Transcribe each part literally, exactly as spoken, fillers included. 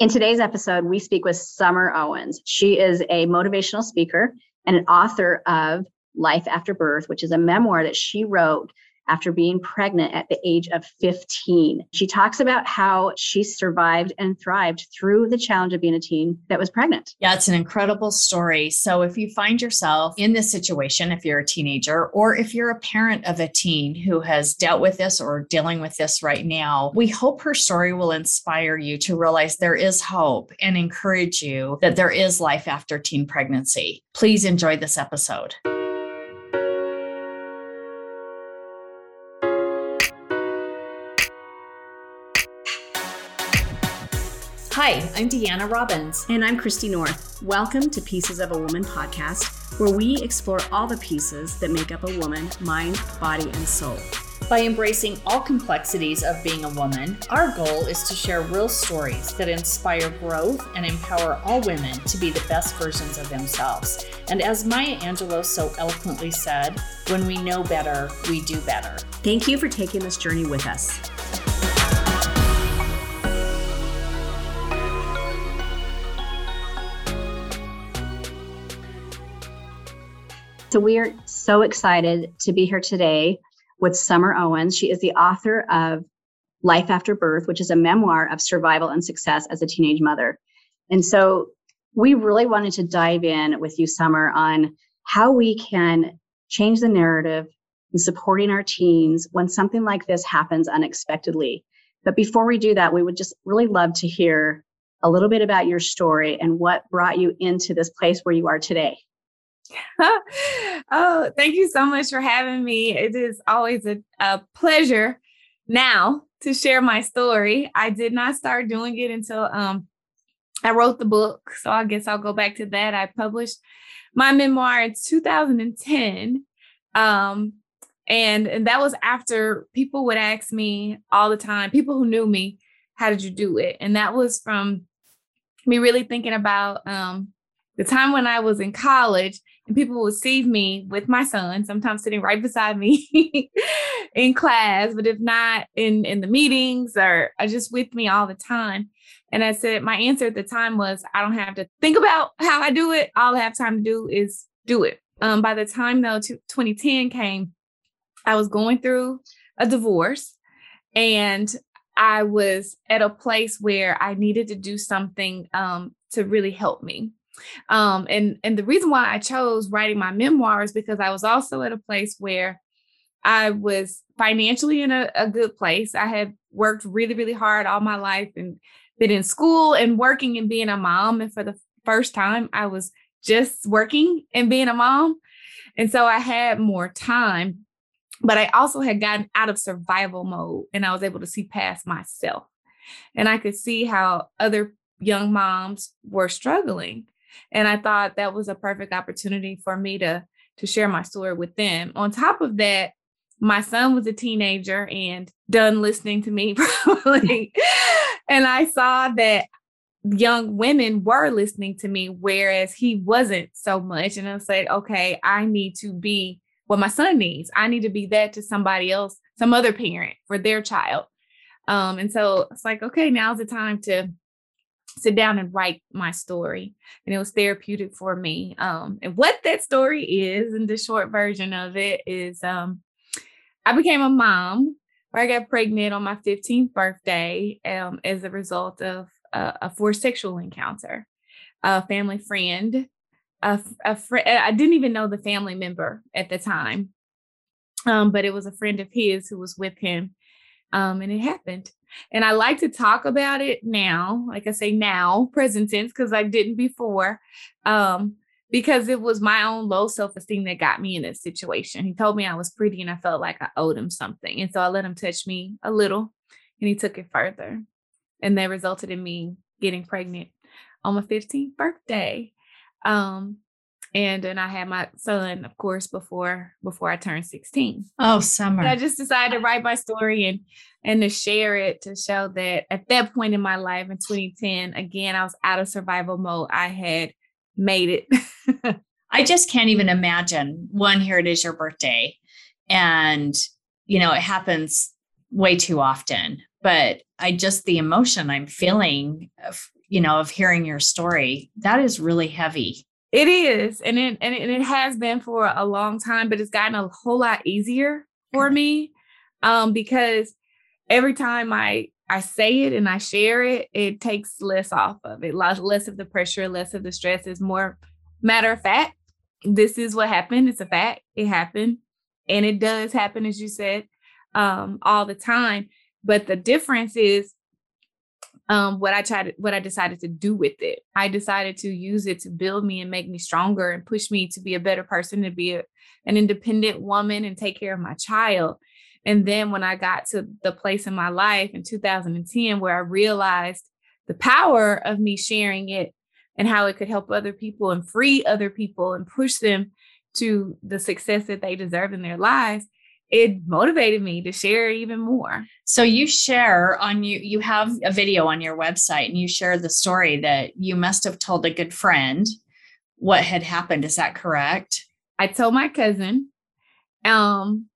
In today's episode, we speak with Summer Owens. She is a motivational speaker and an author of Life After Birth, which is a memoir that she wrote after being pregnant at the age of fifteen. She talks about how she survived and thrived through the challenge of being a teen that was pregnant. Yeah, it's an incredible story. So if you find yourself in this situation, if you're a teenager, or if you're a parent of a teen who has dealt with this or dealing with this right now, we hope her story will inspire you to realize there is hope and encourage you that there is life after teen pregnancy. Please enjoy this episode. Hi, I'm Deanna Robbins. And I'm Christy North. Welcome to Pieces of a Woman podcast, where we explore all the pieces that make up a woman, mind, body, and soul. By embracing all complexities of being a woman, our goal is to share real stories that inspire growth and empower all women to be the best versions of themselves. And as Maya Angelou so eloquently said, when we know better, we do better. Thank you for taking this journey with us. So we are so excited to be here today with Summer Owens. She is the author of Life After Birth, which is a memoir of survival and success as a teenage mother. And so we really wanted to dive in with you, Summer, on how we can change the narrative in supporting our teens when something like this happens unexpectedly. But before we do that, we would just really love to hear a little bit about your story and what brought you into this place where you are today. Oh, thank you so much for having me. It is always a, a pleasure now to share my story. I did not start doing it until um, I wrote the book. So I guess I'll go back to that. I published my memoir in two thousand ten. Um, and, and that was after people would ask me all the time, people who knew me, how did you do it? And that was from me really thinking about um, the time when I was in college and people would see me with my son, sometimes sitting right beside me in class, but if not in, in the meetings or just with me all the time. And I said, my answer at the time was, I don't have to think about how I do it. All I have time to do is do it. Um, by the time though twenty ten came, I was going through a divorce and I was at a place where I needed to do something um, to really help me. Um, and, and the reason why I chose writing my memoir is because I was also at a place where I was financially in a, a good place. I had worked really, really hard all my life and been in school and working and being a mom. And for the first time, I was just working and being a mom. And so I had more time, but I also had gotten out of survival mode and I was able to see past myself. And I could see how other young moms were struggling. And I thought that was a perfect opportunity for me to, to share my story with them. On top of that, my son was a teenager and done listening to me probably. And I saw that young women were listening to me, whereas he wasn't so much. And I said, okay, I need to be what my son needs. I need to be that to somebody else, some other parent for their child. Um, and so it's like, okay, now's the time to sit down and write my story. And it was therapeutic for me. Um, and what that story is, and the short version of it is, um, I became a mom, or I got pregnant on my fifteenth birthday um, as a result of uh, a forced sexual encounter. A family friend, a, a friend, I didn't even know the family member at the time, um, but it was a friend of his who was with him. Um, and it happened. And I like to talk about it now, like I say now, present tense, because I didn't before, um, because it was my own low self-esteem that got me in this situation. He told me I was pretty and I felt like I owed him something. And so I let him touch me a little and he took it further. And that resulted in me getting pregnant on my fifteenth birthday. Um, and then I had my son, of course, before before I turned sixteen. Oh, Summer. And I just decided to write my story and and to share it, to show that at that point in my life in twenty ten, again, I was out of survival mode. I had made it. I just can't even imagine. One, here it is, your birthday. And, you know, it happens way too often. But I just, the emotion I'm feeling you know, of hearing your story. That is really heavy. It is. And it, and it has been for a long time, but it's gotten a whole lot easier for me um, because every time I, I say it and I share it, it takes less off of it, less of the pressure, less of the stress. It's more matter of fact. This is what happened. It's a fact. It happened. And it does happen, as you said, um, all the time. But the difference is um, what I tried, to, what I decided to do with it. I decided to use it to build me and make me stronger and push me to be a better person, to be a, an independent woman and take care of my child. And then when I got to the place in my life in two thousand ten, where I realized the power of me sharing it and how it could help other people and free other people and push them to the success that they deserve in their lives, it motivated me to share even more. So you share on you, you have a video on your website and you share the story that you must have told a good friend what had happened. Is that correct? I told my cousin, um,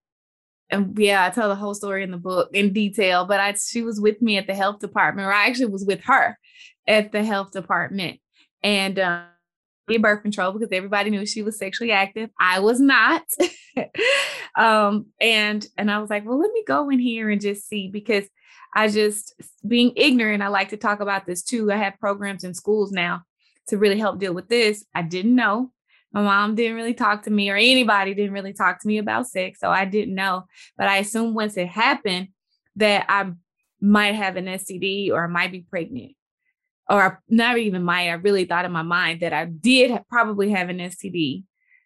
and yeah, I tell the whole story in the book in detail, but I, she was with me at the health department, or I actually was with her at the health department. And um, did birth control because everybody knew she was sexually active. I was not. um, and and I was like, well, let me go in here and just see, because I just, being ignorant, I like to talk about this too. I have programs in schools now to really help deal with this. I didn't know. My mom didn't really talk to me, or anybody didn't really talk to me about sex. So I didn't know. But I assumed once it happened that I might have an S T D or I might be pregnant. Or not even my, I really thought in my mind that I did have, probably have an S T D.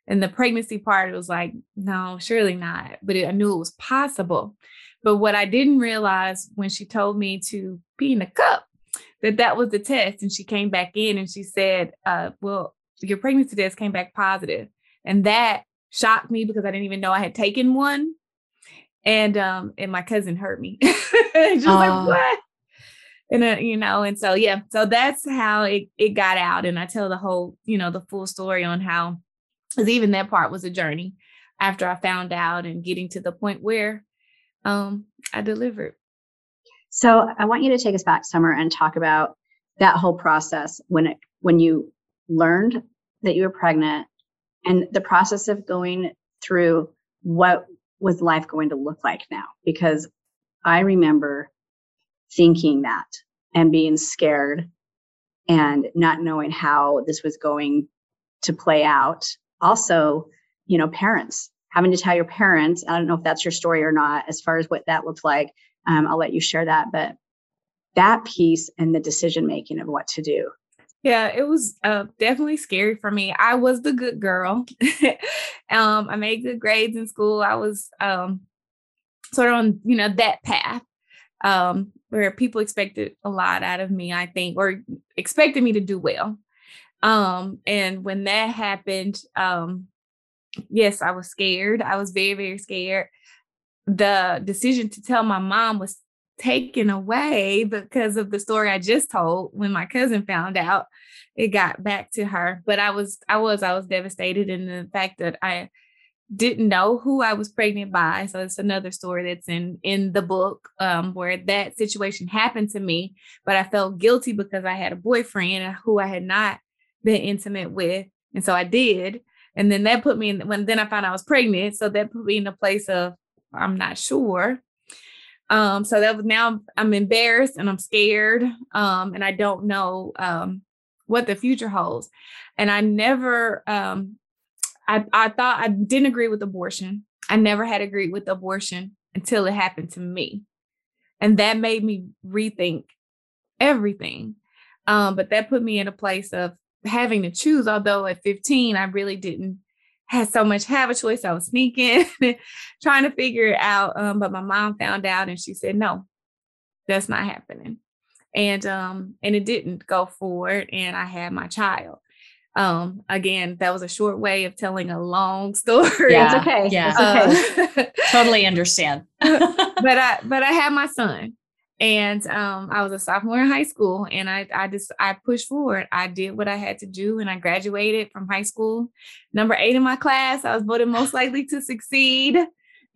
And the pregnancy part, it was like, no, surely not. But it, I knew it was possible. But what I didn't realize when she told me to pee in a cup, that that was the test. And she came back in and she said, uh, well, your pregnancy test came back positive. And that shocked me because I didn't even know I had taken one. And um, and my cousin hurt me. Just oh. like, what? And, uh, you know, and so, yeah, so that's how it, it got out. And I tell the whole, you know, the full story on how, because even that part was a journey after I found out and getting to the point where um, I delivered. So I want you to take us back, Summer, and talk about that whole process when it, when you learned that you were pregnant and the process of going through what was life going to look like now, because I remember thinking that and being scared and not knowing how this was going to play out. Also, you know, parents, having to tell your parents, I don't know if that's your story or not, as far as what that looked like. Um, I'll let you share that, but that piece and the decision-making of what to do. Yeah, it was uh, definitely scary for me. I was the good girl. um, I made good grades in school. I was um, sort of on, you know, that path. Um, where people expected a lot out of me, I think, or expected me to do well. Um, and when that happened, um, yes, I was scared. I was very, very scared. The decision to tell my mom was taken away because of the story I just told. When my cousin found out, it got back to her. But I was, I was, I was devastated in the fact that I didn't know who I was pregnant by. So it's another story that's in, in the book um, where that situation happened to me, but I felt guilty because I had a boyfriend who I had not been intimate with. And so I did. And then that put me in, when then I found I was pregnant. So that put me in a place of, I'm not sure. Um, so that was, now I'm embarrassed and I'm scared. Um, and I don't know um, what the future holds. And I never, um, I, I thought I didn't agree with abortion. I never had agreed with abortion until it happened to me. And that made me rethink everything. Um, but that put me in a place of having to choose. Although at fifteen, I really didn't have so much have a choice. I was sneaking, trying to figure it out. Um, but my mom found out and she said, no, that's not happening. And, um, and it didn't go forward. And I had my child. Um, again, that was a short way of telling a long story. Yeah, it's okay. Yeah. It's okay. Uh, totally understand. but I, but I had my son and, um, I was a sophomore in high school and I, I just, I pushed forward. I did what I had to do and I graduated from high school. Number eight in my class. I was voted most likely to succeed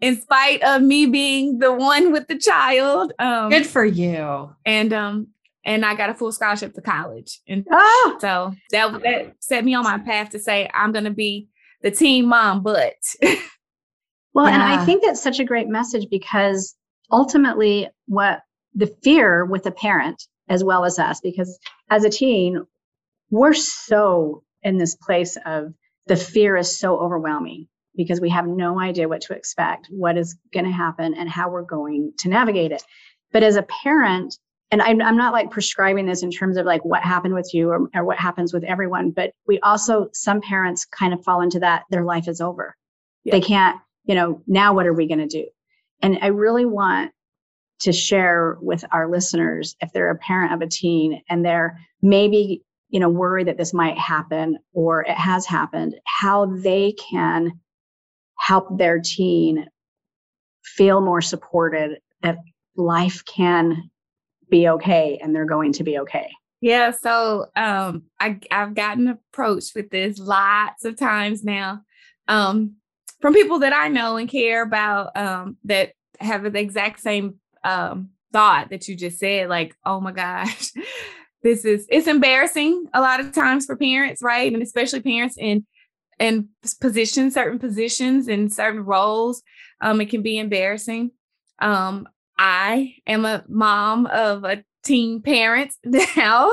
in spite of me being the one with the child. Um, good for you. And, um, and I got a full scholarship to college. And oh! so that, that set me on my path to say, I'm going to be the teen mom, but. Well, yeah. And I think that's such a great message, because ultimately what the fear with the parent as well as us, because as a teen, we're so in this place of the fear is so overwhelming because we have no idea what to expect, what is going to happen, and how we're going to navigate it. But as a parent, and I'm, I'm not like prescribing this in terms of like what happened with you or, or what happens with everyone, but we also, some parents kind of fall into that, their life is over. Yeah. They can't, you know, now what are we going to do? And I really want to share with our listeners, if they're a parent of a teen and they're maybe, you know, worried that this might happen or it has happened, how they can help their teen feel more supported, that life can be okay and they're going to be okay. Yeah. So um, I, I've gotten approached with this lots of times now. Um, From people that I know and care about, um, that have the exact same um, thought that you just said, like, oh my gosh, this is, it's embarrassing a lot of times for parents, right? And especially parents in, in positions, certain positions and certain roles, um, it can be embarrassing. Um, I am a mom of a teen parent now,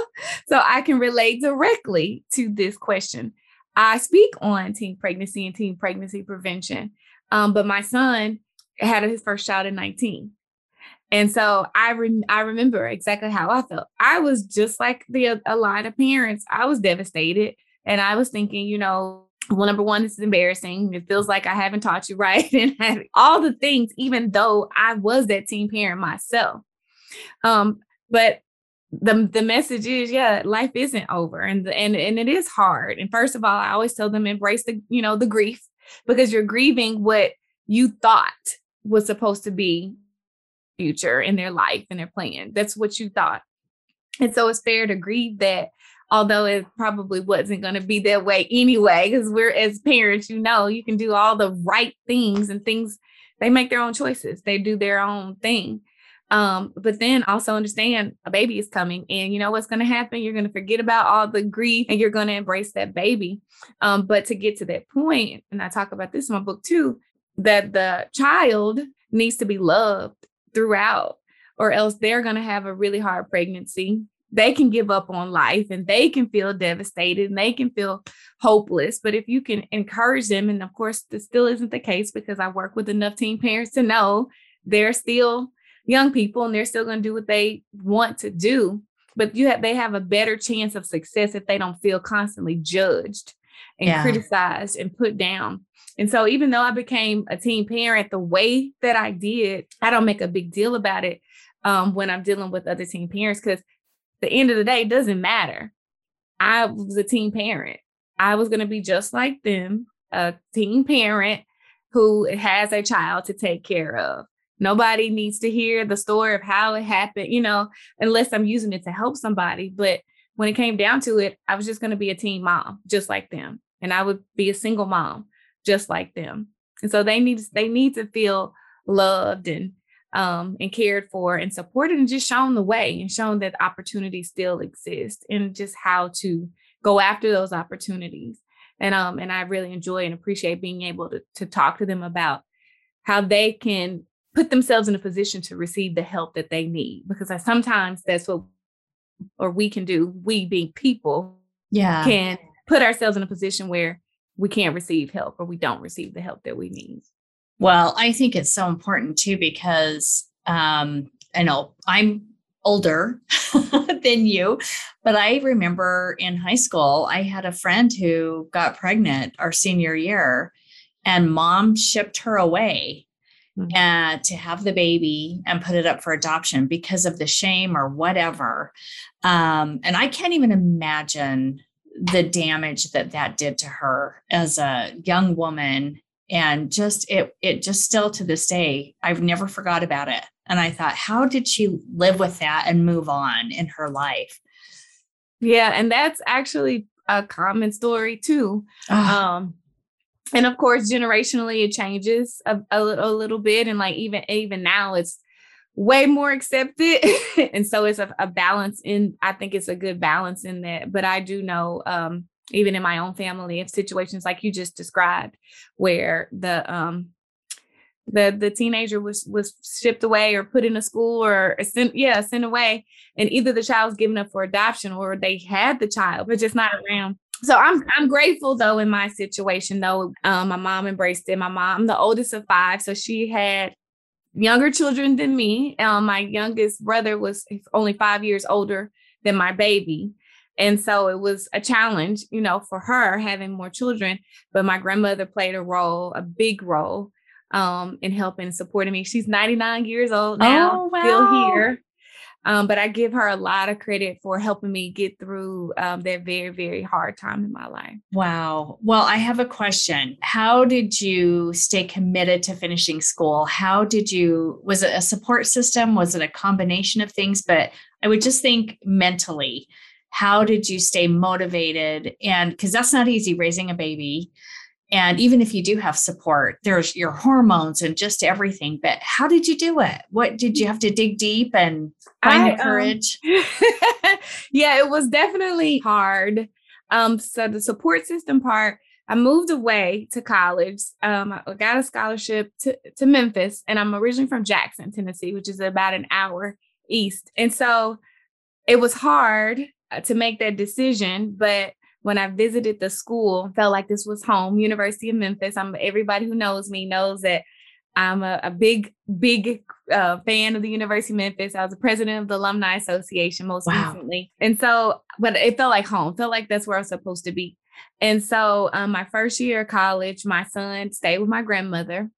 so I can relate directly to this question. I speak on teen pregnancy and teen pregnancy prevention, um, but my son had his first child at nineteen. And so I re- I remember exactly how I felt. I was just like the a lot of parents. I was devastated, and I was thinking, you know, well, number one, this is embarrassing. It feels like I haven't taught you right, and all the things, even though I was that teen parent myself. Um, but The the message is, yeah, life isn't over, and and and it is hard. And first of all, I always tell them embrace the, you know, the grief, because you're grieving what you thought was supposed to be future in their life and their plan. That's what you thought. And so it's fair to grieve that, although it probably wasn't going to be that way anyway, because we're, as parents, you know, you can do all the right things and things. They make their own choices. They do their own thing. Um, but then also understand a baby is coming, and you know what's going to happen. You're going to forget about all the grief, and you're going to embrace that baby. Um, but to get to that point, and I talk about this in my book too, that the child needs to be loved throughout, or else they're going to have a really hard pregnancy. They can give up on life, and they can feel devastated, and they can feel hopeless. But if you can encourage them, and of course, this still isn't the case, because I work with enough teen parents to know they're still young people, and they're still going to do what they want to do, but you have, they have a better chance of success if they don't feel constantly judged and yeah. criticized and put down. And so even though I became a teen parent the way that I did, I don't make a big deal about it um, when I'm dealing with other teen parents, because the end of the day, it doesn't matter. I was a teen parent. I was going to be just like them, a teen parent who has a child to take care of. Nobody needs to hear the story of how it happened, you know, unless I'm using it to help somebody. But when it came down to it, I was just going to be a teen mom, just like them. And I would be a single mom, just like them. And so they need, they need to feel loved and, um, and cared for and supported, and just shown the way, and shown that opportunities still exist, and just how to go after those opportunities. And, um, and I really enjoy and appreciate being able to, to talk to them about how they can put themselves in a position to receive the help that they need, because I, sometimes that's what, or we can do, we being people, yeah, can put ourselves in a position where we can't receive help, or we don't receive the help that we need. Well, I think it's so important too, because um, I know I'm older than you, but I remember in high school, I had a friend who got pregnant our senior year, and mom shipped her away Uh, to have the baby and put it up for adoption because of the shame or whatever. Um, and I can't even imagine the damage that that did to her as a young woman. And just, it, it just still to this day, I've never forgot about it. And I thought, how did she live with that and move on in her life? Yeah. And that's actually a common story too. Um, And of course, generationally, it changes a, a, a little bit. And like, even, even now it's way more accepted. And so it's a, a balance in, I think it's a good balance in that. But I do know, um, even in my own family, of situations like you just described, where the um, the the teenager was was shipped away or put in a school or sent, yeah, sent away. And either the child's given up for adoption or they had the child, but just not around. So I'm I'm grateful, though, in my situation, though. Um, my mom embraced it. My mom, I'm the oldest of five. So she had younger children than me. Um, my youngest brother was only five years older than my baby. And so it was a challenge, you know, for her having more children. But my grandmother played a role, a big role, um, in helping and supporting me. She's ninety-nine years old now, oh, wow. still here. Um, but I give her a lot of credit for helping me get through um, that very, very hard time in my life. Wow. Well, I have a question. How did you stay committed to finishing school? How did you, was it a support system? Was it a combination of things? But I would just think mentally, how did you stay motivated? And because that's not easy raising a baby. And even if you do have support, there's your hormones and just everything. But how did you do it? What did you have to dig deep and find I, the courage? Um, yeah, it was definitely hard. Um, so the support system part, I moved away to college. Um, I got a scholarship to, to Memphis, and I'm originally from Jackson, Tennessee, which is about an hour east. And so it was hard to make that decision, but when I visited the school, felt like this was home, University of Memphis. I'm everybody who knows me knows that I'm a, a big, big uh, fan of the University of Memphis. I was the president of the Alumni Association most wow. recently. And so, but it felt like home, felt like that's where I was supposed to be. And so um, my first year of college, my son stayed with my grandmother.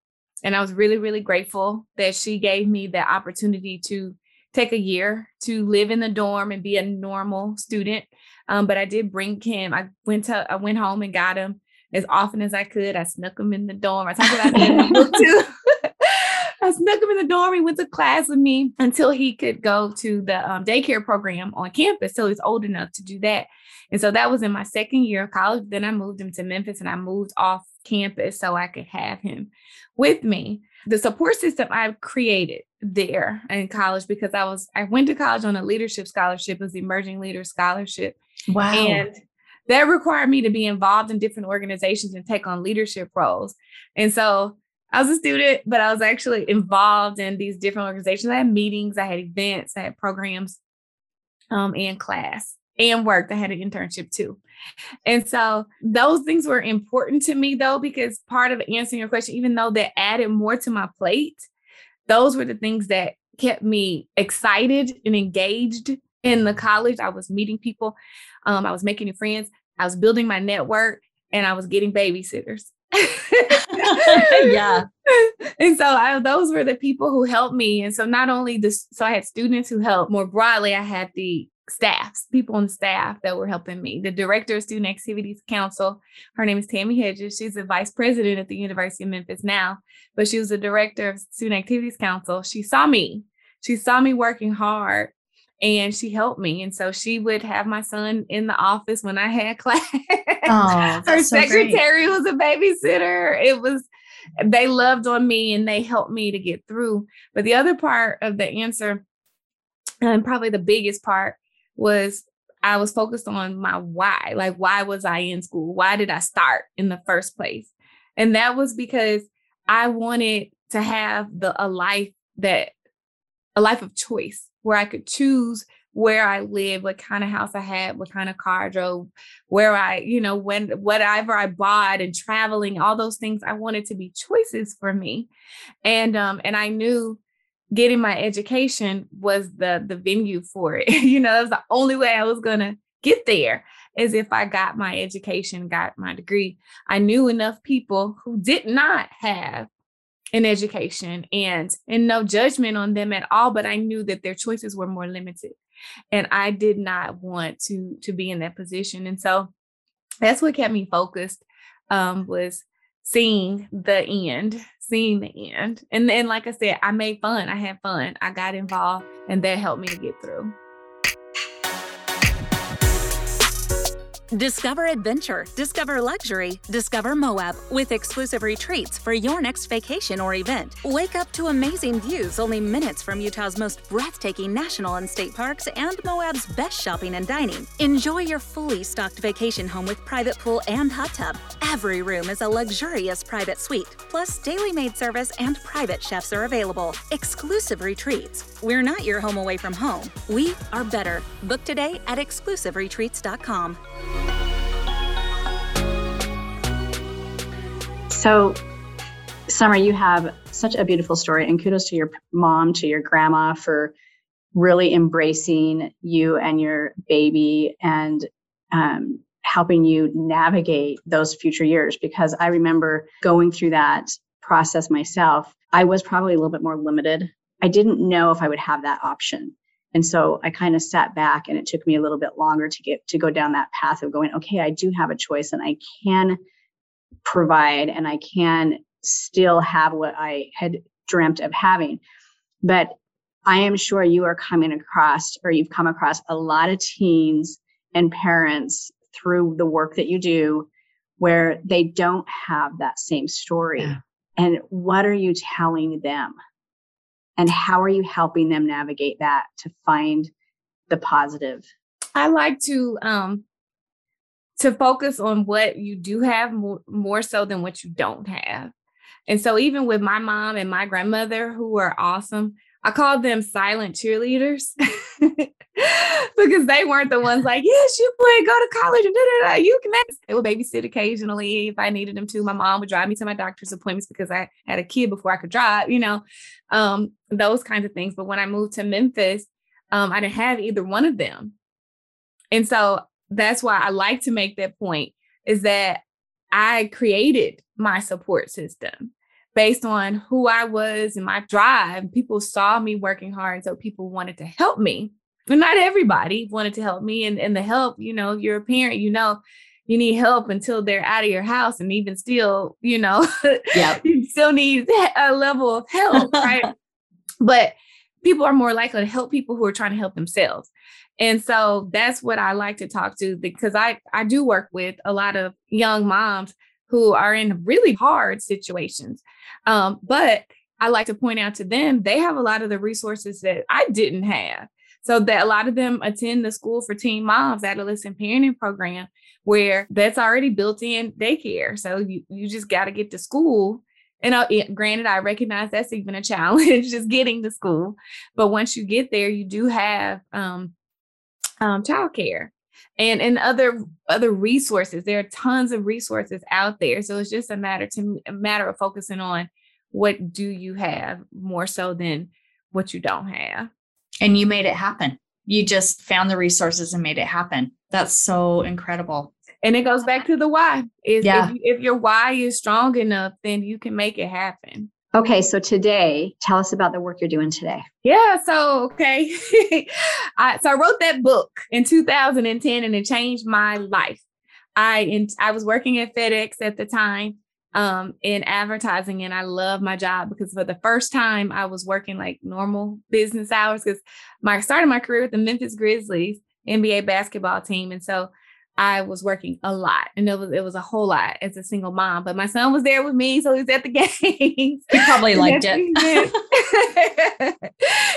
And I was really, really grateful that she gave me the opportunity to take a year to live in the dorm and be a normal student. Um, but I did bring him. I went to, I went home and got him as often as I could. I snuck him in the dorm. I talked about him in the book too. I snuck him in the dorm. He went to class with me until he could go to the um, daycare program on campus. So he's old enough to do that. And so that was in my second year of college. Then I moved him to Memphis and I moved off campus so I could have him with me. The support system I created there in college, because I was, I went to college on a leadership scholarship. It was the Emerging Leader Scholarship. Wow. And that required me to be involved in different organizations and take on leadership roles. And so I was a student, but I was actually involved in these different organizations. I had meetings, I had events, I had programs, um, and class and worked. I had an internship too. And so those things were important to me though, because part of answering your question, even though that added more to my plate, those were the things that kept me excited and engaged in the college. I was meeting people. Um, I was making new friends. I was building my network and I was getting babysitters. Yeah. And so I, those were the people who helped me. And so not only this, so I had students who helped more broadly. I had the staffs, people on the staff that were helping me. The director of Student Activities Council, her name is Tammy Hedges. She's the vice president at the University of Memphis now, but she was the director of Student Activities Council. She saw me. She saw me working hard and she helped me. And so she would have my son in the office when I had class. Oh, her secretary so was a babysitter. It was, they loved on me and they helped me to get through. But the other part of the answer, and probably the biggest part, was I was focused on my why. Like, why was I in school? Why did I start in the first place? And that was because I wanted to have the a life that a life of choice, where I could choose where I lived, what kind of house I had, what kind of car I drove, where I, you know, when whatever I bought and traveling, all those things I wanted to be choices for me. And um, and I knew getting my education was the, the venue for it. You know, that was the only way I was going to get there, is if I got my education, got my degree. I knew enough people who did not have an education, and, and no judgment on them at all, but I knew that their choices were more limited. And I did not want to, to be in that position. And so that's what kept me focused, um, was seeing the end, seeing the end. And then, like I said, I made fun. I had fun. I got involved, and that helped me to get through. Discover adventure, discover luxury, discover Moab with exclusive retreats for your next vacation or event. Wake up to amazing views only minutes from Utah's most breathtaking national and state parks and Moab's best shopping and dining. Enjoy your fully stocked vacation home with private pool and hot tub. Every room is a luxurious private suite, plus daily maid service and private chefs are available. Exclusive retreats. We're not your home away from home. We are better. Book today at exclusive retreats dot com. So, Summer, you have such a beautiful story, and kudos to your mom, to your grandma for really embracing you and your baby and um, helping you navigate those future years. Because I remember going through that process myself. I was probably a little bit more limited. I didn't know if I would have that option. And so I kind of sat back, and it took me a little bit longer to get to go down that path of going, okay, I do have a choice and I can provide and I can still have what I had dreamt of having. But I am sure you are coming across, or you've come across, a lot of teens and parents through the work that you do where they don't have that same story. Yeah. And what are you telling them? And how are you helping them navigate that to find the positive? I like to um, to focus on what you do have more, more so than what you don't have. And so even with my mom and my grandmother, who are awesome, I call them silent cheerleaders because they weren't the ones like, yes, you would go to college and da, da, da, you can. They would babysit occasionally if I needed them to. My mom would drive me to my doctor's appointments because I had a kid before I could drive, you know, um, those kinds of things. But when I moved to Memphis, um, I didn't have either one of them. And so that's why I like to make that point, is that I created my support system based on who I was and my drive. People saw me working hard, and so people wanted to help me. But not everybody wanted to help me. And, and the help, you know, you're a parent, you know, you need help until they're out of your house. And even still, you know, yep. You still need a level of help, right? But people are more likely to help people who are trying to help themselves. And so that's what I like to talk to, because I, I do work with a lot of young moms who are in really hard situations. Um, but I like to point out to them, they have a lot of the resources that I didn't have. So that a lot of them attend the School for Teen Moms Adolescent Parenting Program, where that's already built in daycare. So you, you just got to get to school. And I, granted, I recognize that's even a challenge, just getting to school. But once you get there, you do have um, um, childcare. And and other other resources. There are tons of resources out there. So it's just a matter to a matter of focusing on what do you have more so than what you don't have. And you made it happen. You just found the resources and made it happen. That's so incredible. And it goes back to the why. If, yeah. if, if your why is strong enough, then you can make it happen. Okay, so today, tell us about the work you're doing today. Yeah, so, okay. I, so I wrote that book in two thousand ten, and it changed my life. I in, I was working at FedEx at the time um, in advertising, and I loved my job because for the first time, I was working like normal business hours, because I started my career with the Memphis Grizzlies, N B A basketball team, and so I was working a lot, and it was, it was a whole lot as a single mom, but my son was there with me. So he was at the games. He probably liked it. He did.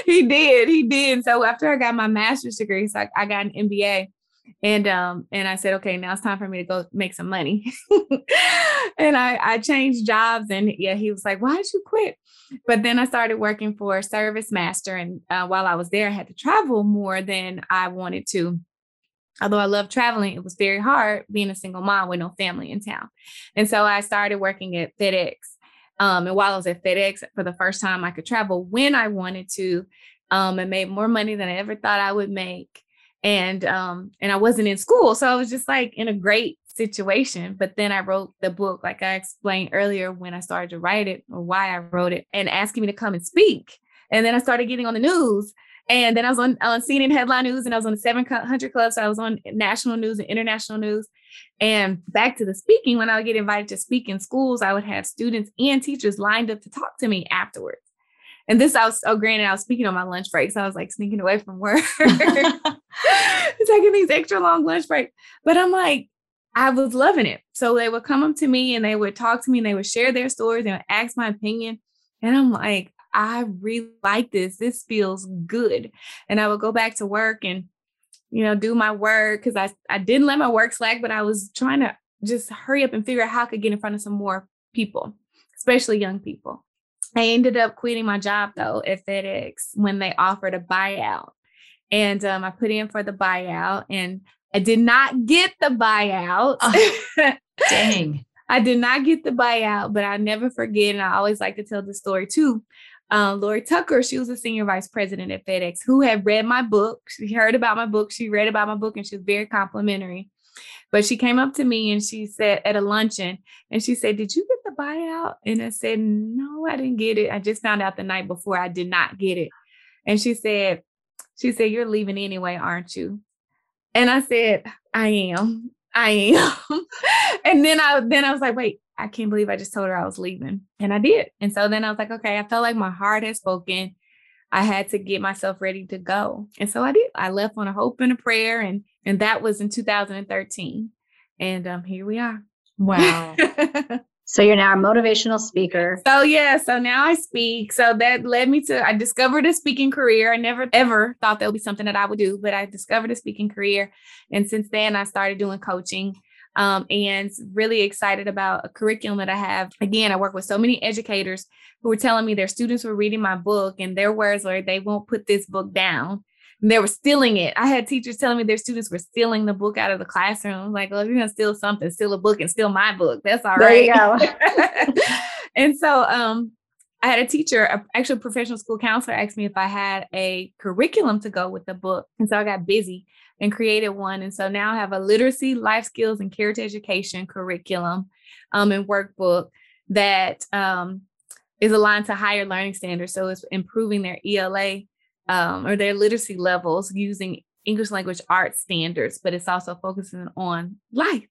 he did. He did. So after I got my master's degree, so I, I got an M B A, and, um, and I said, okay, now it's time for me to go make some money. And I, I changed jobs, and yeah, he was like, why did you quit? But then I started working for ServiceMaster. And uh, while I was there, I had to travel more than I wanted to. Although I love traveling, it was very hard being a single mom with no family in town. And so I started working at FedEx. Um, and while I was at FedEx, for the first time, I could travel when I wanted to, um, and made more money than I ever thought I would make. And, um, and I wasn't in school. So I was just like in a great situation. But then I wrote the book, like I explained earlier, when I started to write it, or why I wrote it, and asking me to come and speak. And then I started getting on the news. And then I was on, on C N N headline news, and I was on the seven hundred Club. So I was on national news and international news. And back to the speaking, when I would get invited to speak in schools, I would have students and teachers lined up to talk to me afterwards. And this, I was, oh, granted, I was speaking on my lunch break. So I was like sneaking away from work, taking these extra long lunch breaks. But I'm like, I was loving it. So they would come up to me and they would talk to me and they would share their stories and ask my opinion. And I'm like, I really like this. This feels good. And I would go back to work and, you know, do my work because I, I didn't let my work slack, but I was trying to just hurry up and figure out how I could get in front of some more people, especially young people. I ended up quitting my job, though, at FedEx when they offered a buyout. And um, I put in for the buyout and I did not get the buyout. Oh, dang. I did not get the buyout, but I never forget. And I always like to tell the story, too. Uh, Lori Tucker, she was a senior vice president at FedEx who had read my book. She heard about my book. She read about my book and she was very complimentary. But she came up to me and she said at a luncheon and she said, did you get the buyout? And I said, no, I didn't get it. I just found out the night before I did not get it. And she said, she said, you're leaving anyway, aren't you? And I said, I am, I am. And then I, then I was like, wait, I can't believe I just told her I was leaving. And I did. And so then I was like, okay, I felt like my heart had spoken. I had to get myself ready to go. And so I did. I left on a hope and a prayer. And, and that was in two thousand thirteen. And um, here we are. Wow. So you're now a motivational speaker. So yeah. So now I speak. So that led me to, I discovered a speaking career. I never, ever thought that would be something that I would do, but I discovered a speaking career. And since then I started doing coaching. Um, and really excited about a curriculum that I have. Again, I work with so many educators who were telling me their students were reading my book and their words were, they won't put this book down. And they were stealing it. I had teachers telling me their students were stealing the book out of the classroom. Like, well, if you're going to steal something, steal a book and steal my book. That's all right. There you go. And so um, I had a teacher, a, actually a professional school counselor asked me if I had a curriculum to go with the book. And so I got busy and created one. And so now I have a literacy, life skills, and character education curriculum um, and workbook that um, is aligned to higher learning standards. So it's improving their E L A um, or their literacy levels using English language arts standards, but it's also focusing on life.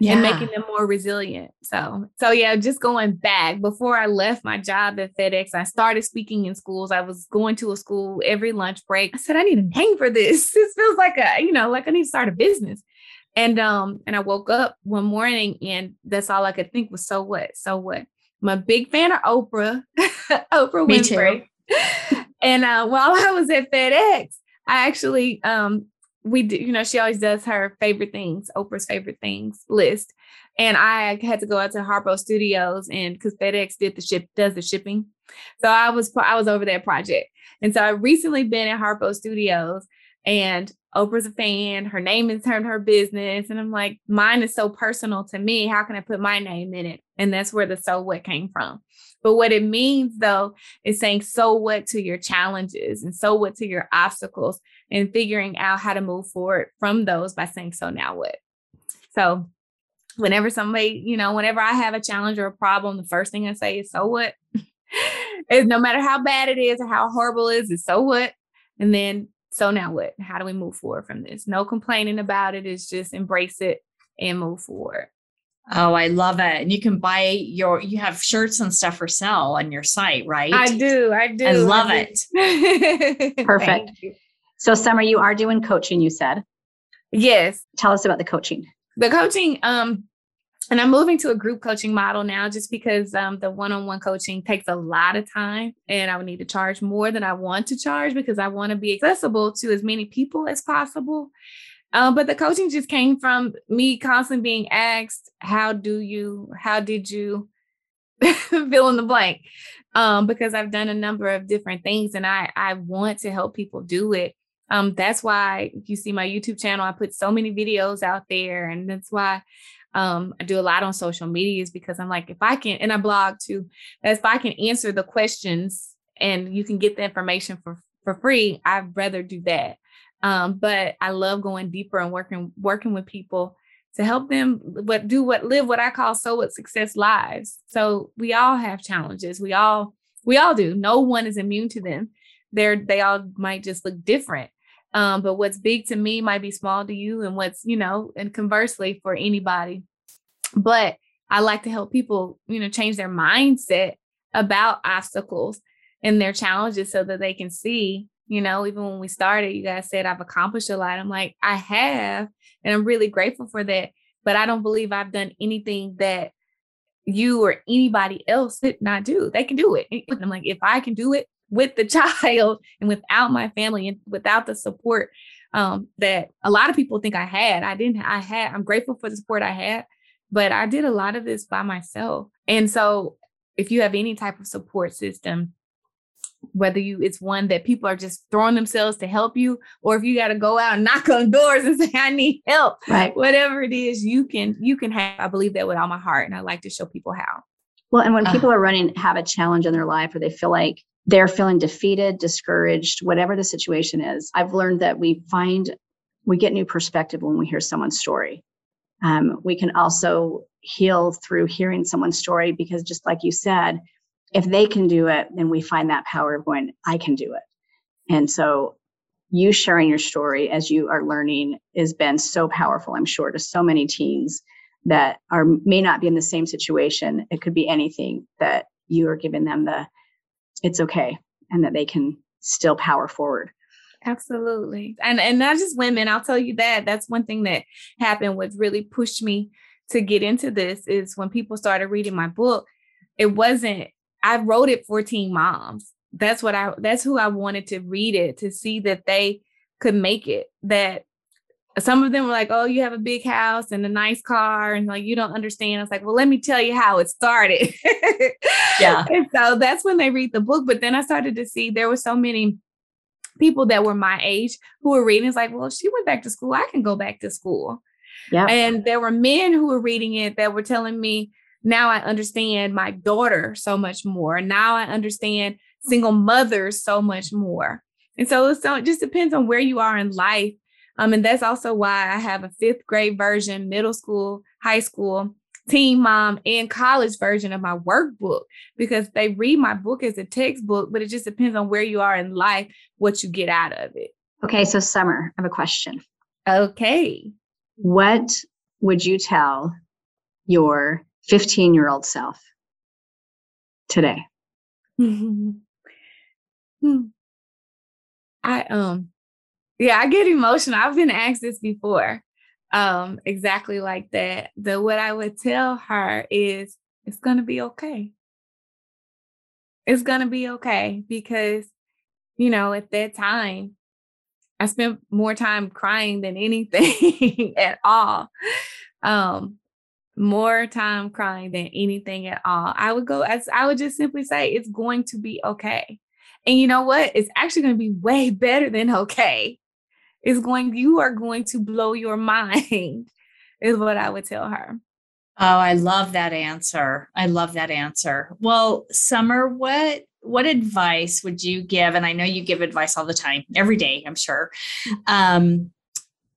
Yeah. And making them more resilient. So, so yeah, just going back before I left my job at FedEx, I started speaking in schools. I was going to a school every lunch break. I said, I need a name for this. This feels like a, you know, like I need to start a business. And, um, and I woke up one morning and that's all I could think was, so what, so what? I'm a big fan of Oprah, Oprah Winfrey. And, uh, while I was at FedEx, I actually, um, we do, you know, she always does her favorite things, Oprah's favorite things list. And I had to go out to Harpo Studios and cause FedEx did the ship, does the shipping. So I was, I was over that project. And so I recently been at Harpo Studios and Oprah's a fan. Her name is turned her business. And I'm like, mine is so personal to me. How can I put my name in it? And that's where the so what came from. But what it means, though, is saying so what to your challenges and so what to your obstacles and figuring out how to move forward from those by saying, so now what? So whenever somebody, you know, whenever I have a challenge or a problem, the first thing I say is, so what? Is no matter how bad it is or how horrible it is, it's so what? And then, so now what? How do we move forward from this? No complaining about it. It's just embrace it and move forward. Oh, I love it. And you can buy your, you have shirts and stuff for sale on your site, right? I do. I do. I love I do. it. Perfect. So Summer, you are doing coaching, you said. Yes. Tell us about the coaching. The coaching, um, and I'm moving to a group coaching model now just because um, the one-on-one coaching takes a lot of time and I would need to charge more than I want to charge because I want to be accessible to as many people as possible. Um, but the coaching just came from me constantly being asked, how do you, how did you fill in the blank? Um, because I've done a number of different things and I, I want to help people do it. Um, that's why if you see my YouTube channel, I put so many videos out there. And that's why um, I do a lot on social media is because I'm like, if I can, and I blog too, if I can answer the questions and you can get the information for, for free, I'd rather do that. Um, but I love going deeper and working, working with people to help them what do what live, what I call so what success lives. So we all have challenges. We all, we all do. No one is immune to them. They're, they all might just look different. Um, but what's big to me might be small to you and what's, you know, and conversely for anybody, but I like to help people, you know, change their mindset about obstacles and their challenges so that they can see, you know, even when we started, you guys said I've accomplished a lot. I'm like, I have, and I'm really grateful for that. But I don't believe I've done anything that you or anybody else did not do. They can do it. And I'm like, if I can do it with the child and without my family and without the support um, that a lot of people think I had, I didn't, I had, I'm grateful for the support I had, but I did a lot of this by myself. And so if you have any type of support system, whether you, it's one that people are just throwing themselves to help you, or if you got to go out and knock on doors and say, I need help, right? Whatever it is, you can, you can have, I believe that with all my heart. And I like to show people how. Well, and when uh, people are running, have a challenge in their life, or they feel like they're feeling defeated, discouraged, whatever the situation is, I've learned that we find, we get new perspective when we hear someone's story. Um, we can also heal through hearing someone's story, because just like you said, if they can do it, then we find that power of going, I can do it. And so you sharing your story as you are learning has been so powerful, I'm sure, to so many teens that are may not be in the same situation. It could be anything, that you are giving them the, it's okay, and that they can still power forward. Absolutely. And and not just women, I'll tell you that. That's one thing that happened, what really pushed me to get into this, is when people started reading my book, it wasn't, I wrote it for teen moms. That's what I, that's who I wanted to read it, to see that they could make it. That some of them were like, oh, you have a big house and a nice car, and like, you don't understand. I was like, well, let me tell you how it started. Yeah. And so that's when they read the book. But then I started to see there were so many people that were my age who were reading. It's like, well, if she went back to school, I can go back to school. Yeah. And there were men who were reading it that were telling me, now I understand my daughter so much more. Now I understand single mothers so much more. And so, so it just depends on where you are in life. Um, and that's also why I have a fifth grade version, middle school, high school, teen mom, and college version of my workbook, because they read my book as a textbook, but it just depends on where you are in life, what you get out of it. Okay. So Summer, I have a question. Okay. What would you tell your fifteen-year-old self today? Mm-hmm. I, um, yeah, I get emotional. I've been asked this before, um, exactly like that. The, what I would tell her is, it's going to be okay. It's going to be okay, because, you know, at that time, I spent more time crying than anything at all. Um, More time crying than anything at all. I would go, as I would just simply say, it's going to be okay. And you know what? It's actually going to be way better than okay. It's going, you are going to blow your mind, is what I would tell her. Oh, I love that answer. I love that answer. Well, Summer, what what advice would you give? And I know you give advice all the time, every day, I'm sure. Um,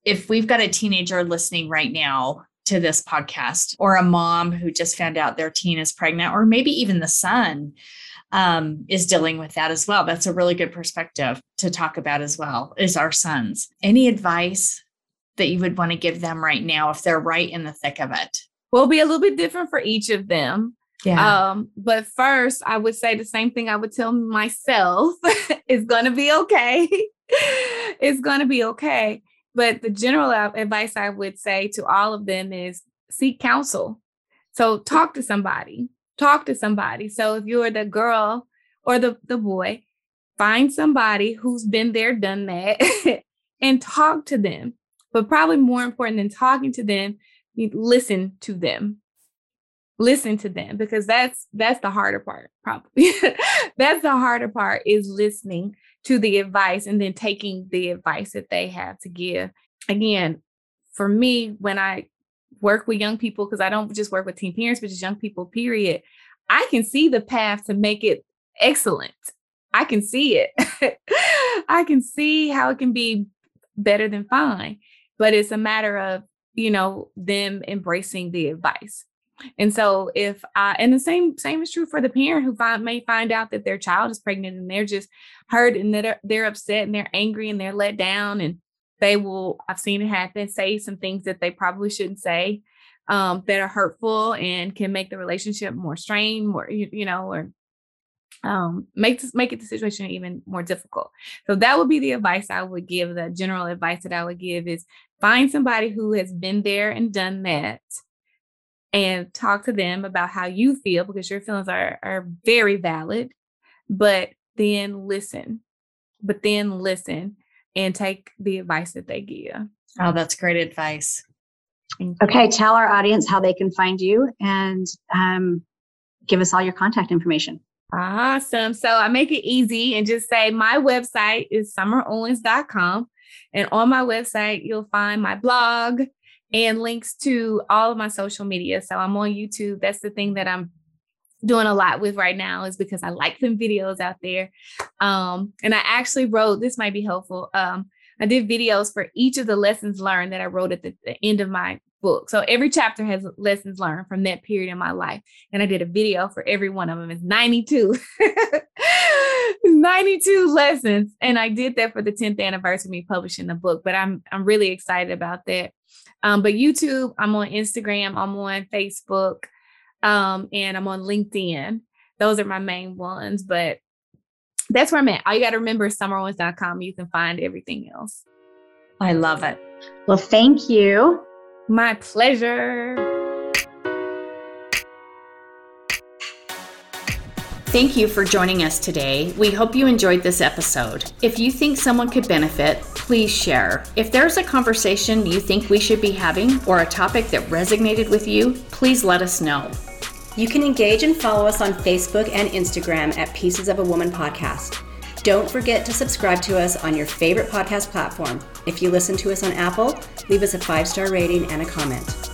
if we've got a teenager listening right now to this podcast, or a mom who just found out their teen is pregnant, or maybe even the son um, is dealing with that as well. That's a really good perspective to talk about as well, is our sons. Any advice that you would want to give them right now if they're right in the thick of it? Well, it'll be a little bit different for each of them. Yeah. Um, but first, I would say the same thing I would tell myself. It's going to be okay. It's going to be okay. But the general advice I would say to all of them is seek counsel. So talk to somebody, talk to somebody. So if you're the girl or the, the boy, find somebody who's been there, done that, and talk to them. But probably more important than talking to them, you listen to them. Listen to them, because that's that's the harder part, probably. That's the harder part, is listening to the advice and then taking the advice that they have to give. Again, for me, when I work with young people, because I don't just work with teen parents, but just young people, period, I can see the path to make it excellent. I can see it. I can see how it can be better than fine. But it's a matter of, you know, them embracing the advice. And so if I, and the same, same is true for the parent who find, may find out that their child is pregnant, and they're just hurt, and that they're, they're upset, and they're angry, and they're let down, and they will, I've seen it happen, say some things that they probably shouldn't say, um, that are hurtful and can make the relationship more strained, more, you, you know, or um, make this, make it the situation even more difficult. So that would be the advice I would give. The general advice that I would give is find somebody who has been there and done that and talk to them about how you feel, because your feelings are, are very valid, but then listen, but then listen and take the advice that they give. Oh, that's great advice. Okay. Tell our audience how they can find you and um, give us all your contact information. Awesome. So I make it easy and just say my website is summer owens dot com. And on my website, you'll find my blog and links to all of my social media. So I'm on YouTube. That's the thing that I'm doing a lot with right now, is because I like them videos out there. Um, and I actually wrote, this might be helpful. Um, I did videos for each of the lessons learned that I wrote at the, the end of my book. So every chapter has lessons learned from that period in my life. And I did a video for every one of them. It's ninety-two, ninety-two lessons. And I did that for the tenth anniversary of me publishing the book, but I'm, I'm really excited about that. Um, but YouTube, I'm on Instagram, I'm on Facebook, um, and I'm on LinkedIn. Those are my main ones, but that's where I'm at. All you got to remember is summer owens dot com. You can find everything else. I love it. Well, thank you. My pleasure. Thank you for joining us today. We hope you enjoyed this episode. If you think someone could benefit, please share. If there's a conversation you think we should be having or a topic that resonated with you, please let us know. You can engage and follow us on Facebook and Instagram at Pieces of a Woman Podcast. Don't forget to subscribe to us on your favorite podcast platform. If you listen to us on Apple, leave us a five-star rating and a comment.